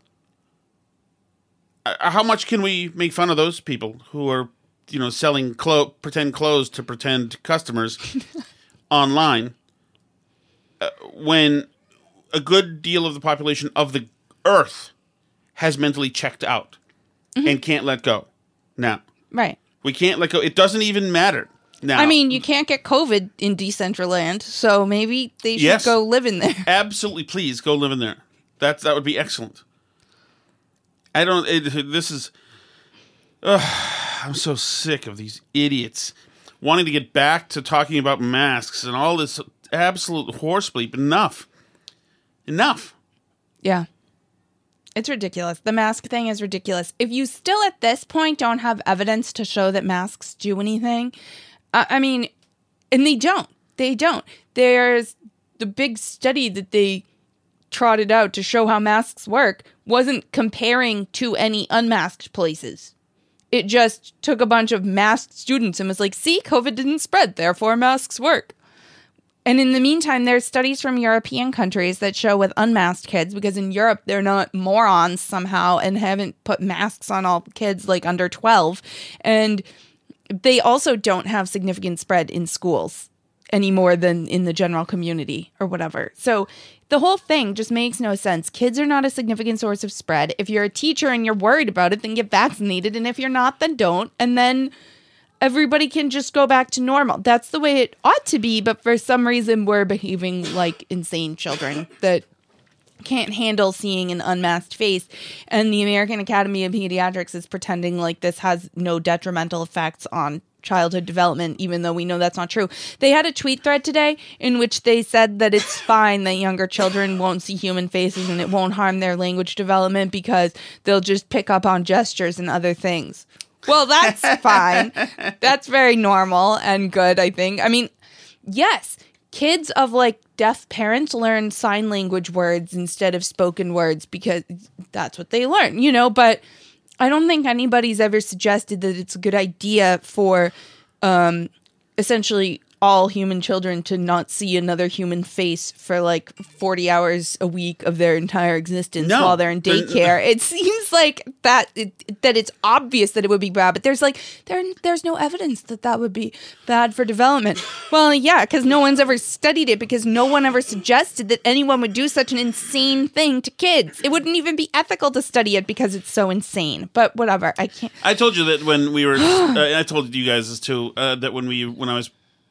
Uh, how much can we make fun of those people who are, you know, selling clo- pretend clothes to pretend customers online? Uh, when a good deal of the population of the earth has mentally checked out mm-hmm. and can't let go now, right? We can't let go. It doesn't even matter now. I mean, you can't get COVID in Decentraland, so maybe they should yes. go live in there. Absolutely, please go live in there. That that would be excellent. I don't. It, this is. Ugh, I'm so sick of these idiots wanting to get back to talking about masks and all this absolute horsebleep. Enough. Enough. Yeah. It's ridiculous. The mask thing is ridiculous. If you still at this point don't have evidence to show that masks do anything, uh, I mean, and they don't. They don't. There's the big study that they trotted out to show how masks work wasn't comparing to any unmasked places. It just took a bunch of masked students and was like, see, COVID didn't spread, therefore masks work. And in the meantime, there's studies from European countries that show with unmasked kids, because in Europe, they're not morons somehow and haven't put masks on all kids like under twelve. And they also don't have significant spread in schools any more than in the general community or whatever. So the whole thing just makes no sense. Kids are not a significant source of spread. If you're a teacher and you're worried about it, then get vaccinated. And if you're not, then don't. And then... everybody can just go back to normal. That's the way it ought to be, but for some reason we're behaving like insane children that can't handle seeing an unmasked face. And the American Academy of Pediatrics is pretending like this has no detrimental effects on childhood development, even though we know that's not true. They had a tweet thread today in which they said that it's fine that younger children won't see human faces and it won't harm their language development because they'll just pick up on gestures and other things. Well, that's fine. That's very normal and good, I think. I mean, yes, kids of like deaf parents learn sign language words instead of spoken words because that's what they learn, you know, but I don't think anybody's ever suggested that it's a good idea for um, essentially all human children to not see another human face for like forty hours a week of their entire existence no. while they're in daycare. It seems like that it, that it's obvious that it would be bad, but there's like there there's no evidence that that would be bad for development. Well, yeah, because no one's ever studied it because no one ever suggested that anyone would do such an insane thing to kids. It wouldn't even be ethical to study it because it's so insane. But whatever, I can't. I told you that when we were, uh, I told you guys this too, uh, that when we when I was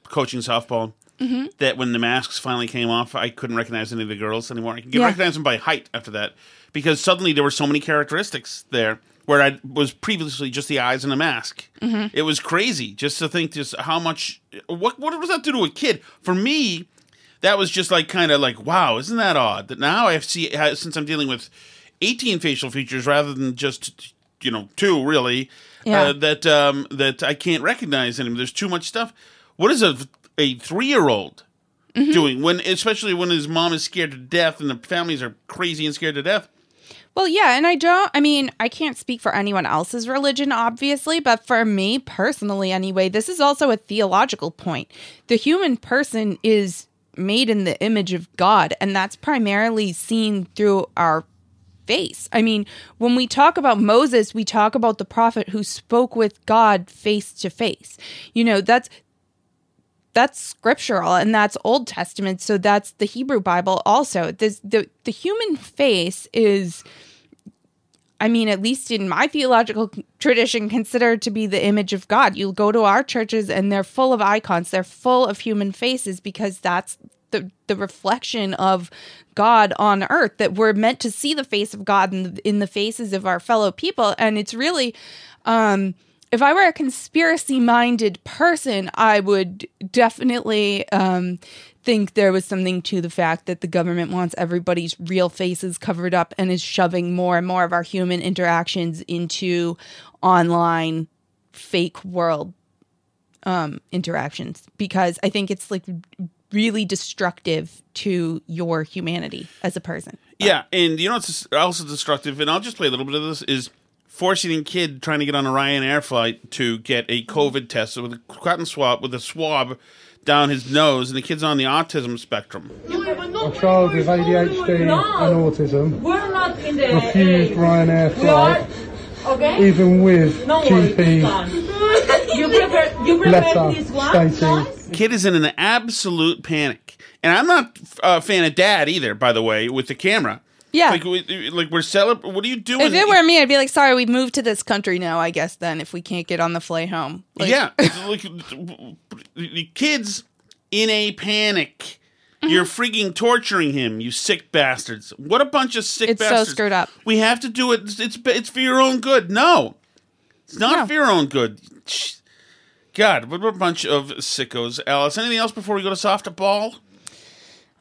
coaching softball, mm-hmm. that when the masks finally came off, I couldn't recognize any of the girls anymore. I could yeah. recognize them by height after that because suddenly there were so many characteristics there where I was previously just the eyes and a mask. Mm-hmm. It was crazy just to think just how much what what was that to do to a kid? For me, that was just like kind of like, wow, isn't that odd? That now I see since I'm dealing with eighteen facial features rather than just you know two really yeah. uh, that um, that I can't recognize anymore. There's too much stuff. What is a a three-year-old mm-hmm. doing when, especially when his mom is scared to death and the families are crazy and scared to death? Well, yeah, and I don't, I mean, I can't speak for anyone else's religion, obviously, but for me personally anyway, this is also a theological point. The human person is made in the image of God, and that's primarily seen through our face. I mean, when we talk about Moses, we talk about the prophet who spoke with God face to face. You know, that's... That's scriptural, and that's Old Testament, so that's the Hebrew Bible also. This, the, the human face is, I mean, at least in my theological tradition, considered to be the image of God. You'll go to our churches, and they're full of icons. They're full of human faces because that's the, the reflection of God on earth, that we're meant to see the face of God in the, in the faces of our fellow people. And it's really... um, if I were a conspiracy-minded person, I would definitely um, think there was something to the fact that the government wants everybody's real faces covered up and is shoving more and more of our human interactions into online fake world um, interactions, because I think it's like really destructive to your humanity as a person. Yeah, and you know what's also destructive, and I'll just play a little bit of this, is... forcing a kid trying to get on a Ryanair flight to get a COVID test with a cotton swab with a swab down his nose, and the kid's on the autism spectrum. No, a child with A D H D not. and autism we're not in the, refused uh, Ryanair flight, okay? even with no G P you prefer, you prefer letter this one? stating. Kid is in an absolute panic, and I'm not a fan of dad either, by the way, with the camera. Yeah. Like, we, like we're celebrating. What are you doing? If it were me, I'd be like, sorry, we've moved to this country now, I guess, then, if we can't get on the flight home. Like- yeah. Like, the kid's in a panic. Mm-hmm. You're freaking torturing him, you sick bastards. What a bunch of sick it's bastards. It's so screwed up. We have to do it. It's, it's for your own good. No. It's not no. for your own good. God, what a bunch of sickos. Alice, anything else before we go to softball?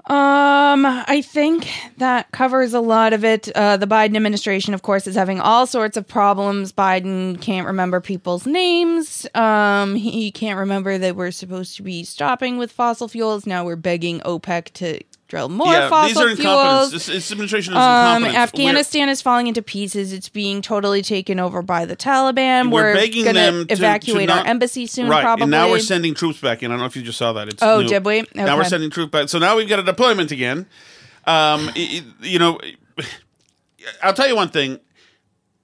Um, I think that covers a lot of it. Uh, the Biden administration, of course, is having all sorts of problems. Biden can't remember people's names. Um, he can't remember that we're supposed to be stopping with fossil fuels. Now we're begging OPEC to drill more yeah, fossil these are fuels. This, this administration is um, incompetence. Afghanistan we're, is falling into pieces. It's being totally taken over by the Taliban. We're, we're begging them to evacuate to not, our embassy soon, right, probably. And now we're sending troops back in. I don't know if you just saw that. It's oh, new. did we? Okay. Now we're sending troops back. So now we've got a deployment again. Um, it, you know, I'll tell you one thing.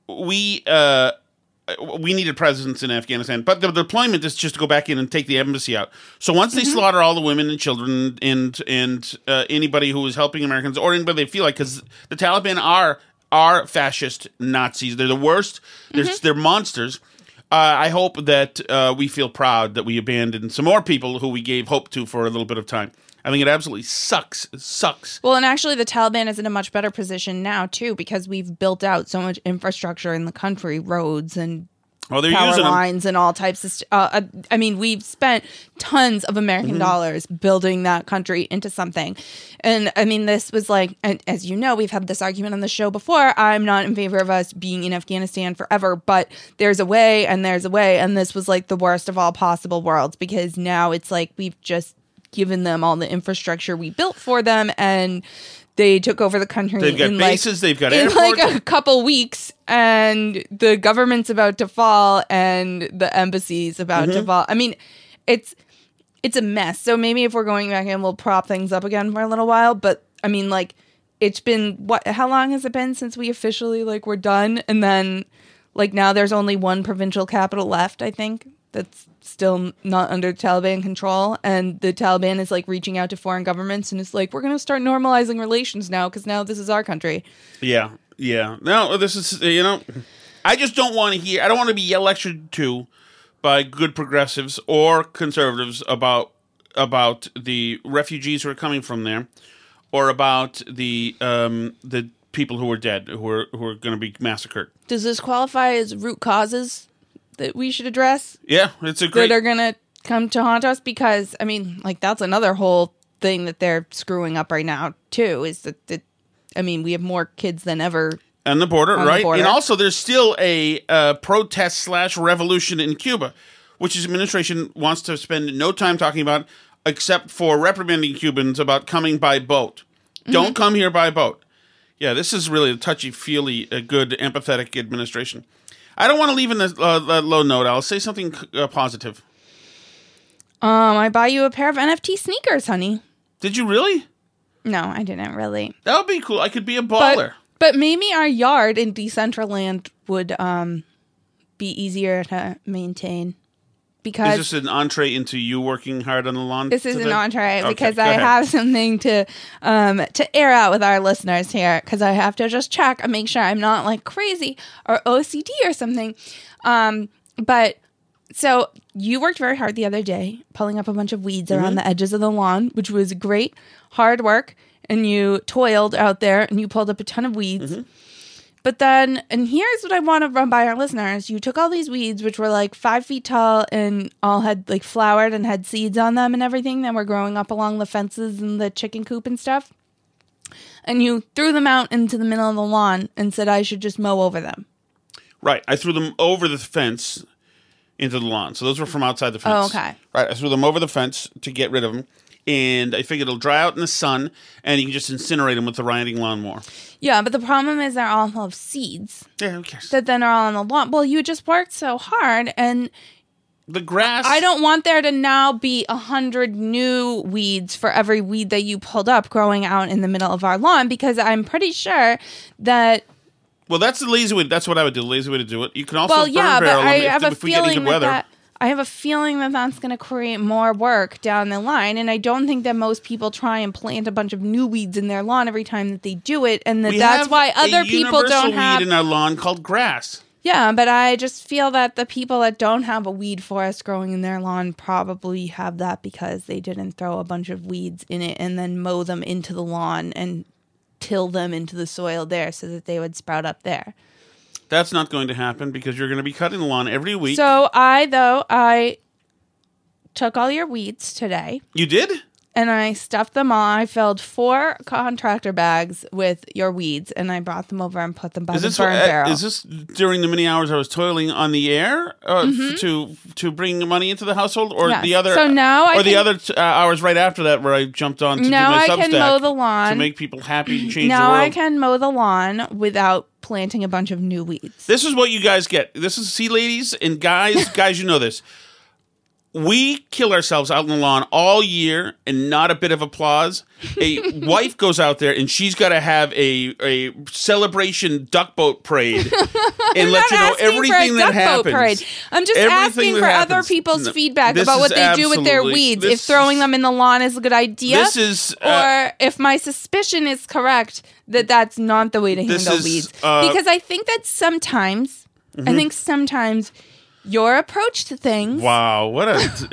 We uh, we needed presence in Afghanistan, but the deployment is just to go back in and take the embassy out. So once they mm-hmm. slaughter all the women and children and and uh, anybody who is helping Americans or anybody they feel like, because the Taliban are are fascist Nazis. They're the worst. They're, mm-hmm. they're monsters. Uh, I hope that uh, we feel proud that we abandoned some more people who we gave hope to for a little bit of time. I mean, it absolutely sucks. It sucks. Well, and actually the Taliban is in a much better position now, too, because we've built out so much infrastructure in the country, roads and oh, they're power using lines them. And all types of st- uh, I mean, we've spent tons of American mm-hmm. dollars building that country into something. And I mean, this was like, and as you know, we've had this argument on the show before. I'm not in favor of us being in Afghanistan forever, but there's a way and there's a way. And this was like the worst of all possible worlds, because now it's like we've just given them all the infrastructure we built for them, and they took over the country. They've got in bases, like, they've got in airports. Like a couple weeks, and the government's about to fall, and the embassy's about mm-hmm. to fall. I mean, it's it's a mess. So maybe if we're going back in, we'll prop things up again for a little while. But I mean, like, it's been what? How long has it been since we officially like were done? And then, like, now there's only one provincial capital left, I think, that's still not under Taliban control, and the Taliban is like reaching out to foreign governments, and it's like, we're going to start normalizing relations now, because now this is our country. Yeah, yeah. No, this is, you know, I just don't want to hear, I don't want to be lectured to by good progressives or conservatives about about the refugees who are coming from there, or about the um, the people who are dead, who are who are going to be massacred. Does this qualify as root causes that we should address? Yeah, it's a great... That are going to come to haunt us? Because, I mean, like, that's another whole thing that they're screwing up right now, too, is that, that I mean, we have more kids than ever. On the border, on right? The border. And also, there's still a uh, protest slash revolution in Cuba, which his administration wants to spend no time talking about, except for reprimanding Cubans about coming by boat. Mm-hmm. Don't come here by boat. Yeah, this is really a touchy-feely, a good, empathetic administration. I don't want to leave in a uh, low note. I'll say something uh, positive. Um, I buy you a pair of N F T sneakers, honey. Did you really? No, I didn't really. That would be cool. I could be a baller. But, but maybe our yard in Decentraland would um be easier to maintain. Because is this an entree into you working hard on the lawn? This is today? An entree, okay, because I ahead. have something to um, to air out with our listeners here, because I have to just check and make sure I'm not like crazy or O C D or something. Um, but so you worked very hard the other day, pulling up a bunch of weeds mm-hmm. around the edges of the lawn, which was great, hard work. And you toiled out there and you pulled up a ton of weeds. Mm-hmm. But then, and here's what I want to run by our listeners. You took all these weeds, which were like five feet tall and all had like flowered and had seeds on them and everything that were growing up along the fences and the chicken coop and stuff. And you threw them out into the middle of the lawn and said, I should just mow over them. Right. I threw them over the fence into the lawn. So those were from outside the fence. Oh, okay. Right. I threw them over the fence to get rid of them. And I figured it'll dry out in the sun, and you can just incinerate them with the riding lawnmower. Yeah, but the problem is they're all full of seeds. Yeah, who cares? That then are all on the lawn. Well, you just worked so hard, and the grass. I don't want there to now be a hundred new weeds for every weed that you pulled up growing out in the middle of our lawn, because I'm pretty sure that. Well, that's the lazy way. That's what I would do. The lazy way to do it. You can also well, burn yeah, barrel but I if, have if, a if we feeling get into weather. That I have a feeling that that's going to create more work down the line, and I don't think that most people try and plant a bunch of new weeds in their lawn every time that they do it, and that we that's why other people don't have a universal weed in our lawn called grass. Yeah, but I just feel that the people that don't have a weed forest growing in their lawn probably have that because they didn't throw a bunch of weeds in it and then mow them into the lawn and till them into the soil there so that they would sprout up there. That's not going to happen because you're going to be cutting the lawn every week. So I, though, I took all your weeds today. You did? And I stuffed them all. I filled four contractor bags with your weeds, and I brought them over and put them by is the this, burn uh, barrel. Is this during the many hours I was toiling on the air uh, mm-hmm. f- to to bring money into the household, or yes. the other, so now I or can, the other t- uh, hours right after that where I jumped on to now do my I Substack can mow the lawn. To make people happy and change now the world? Now I can mow the lawn without planting a bunch of new weeds. This is what you guys get. This is, see, ladies and guys, guys, you know this. We kill ourselves out in the lawn all year and not a bit of applause. A wife goes out there and she's got to have a, a celebration duck boat parade and let you know everything that happens. Parade. I'm just everything asking for happens. Other people's no, feedback about what they do with their weeds. If throwing them in the lawn is a good idea, this is, uh, or if my suspicion is correct, that that's not the way to handle is, weeds. Uh, because I think that sometimes, mm-hmm. I think sometimes... Your approach to things. Wow, what a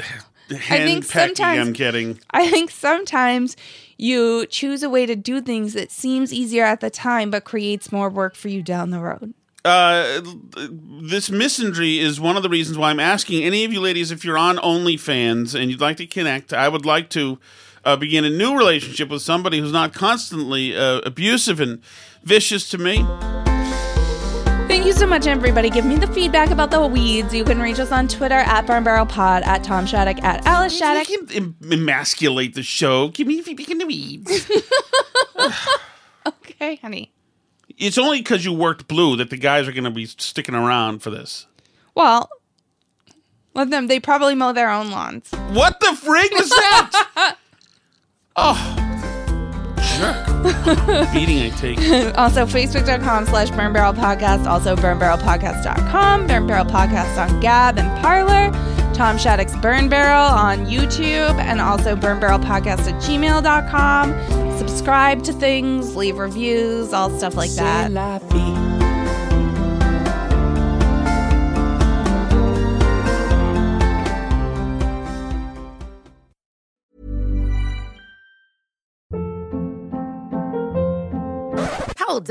Hen pecky, I'm kidding. I think sometimes you choose a way to do things that seems easier at the time but creates more work for you down the road. Uh, this misandry is one of the reasons why I'm asking any of you ladies, if you're on OnlyFans and you'd like to connect, I would like to uh, begin a new relationship with somebody who's not constantly uh, abusive and vicious to me. Thank you so much, everybody. Give me the feedback about the weeds. You can reach us on Twitter at Barn Barrel Pod, at Tom Shattuck, at Alice Shattuck. You can emasculate the show. Give me the feedback on the weeds. Okay, honey. It's only because you worked blue that the guys are going to be sticking around for this. Well, let them. They probably mow their own lawns. What the frig was that? Oh, jerk. Beating I take. Also, facebook.com slash Burn Barrel Podcast. Also, burn barrel podcast dot com. Burn Barrel Podcast on Gab and Parler. Tom Shattuck's Burn Barrel on YouTube. And also, burn barrel podcast at gmail dot com. Subscribe to things, leave reviews, all stuff like that. Hold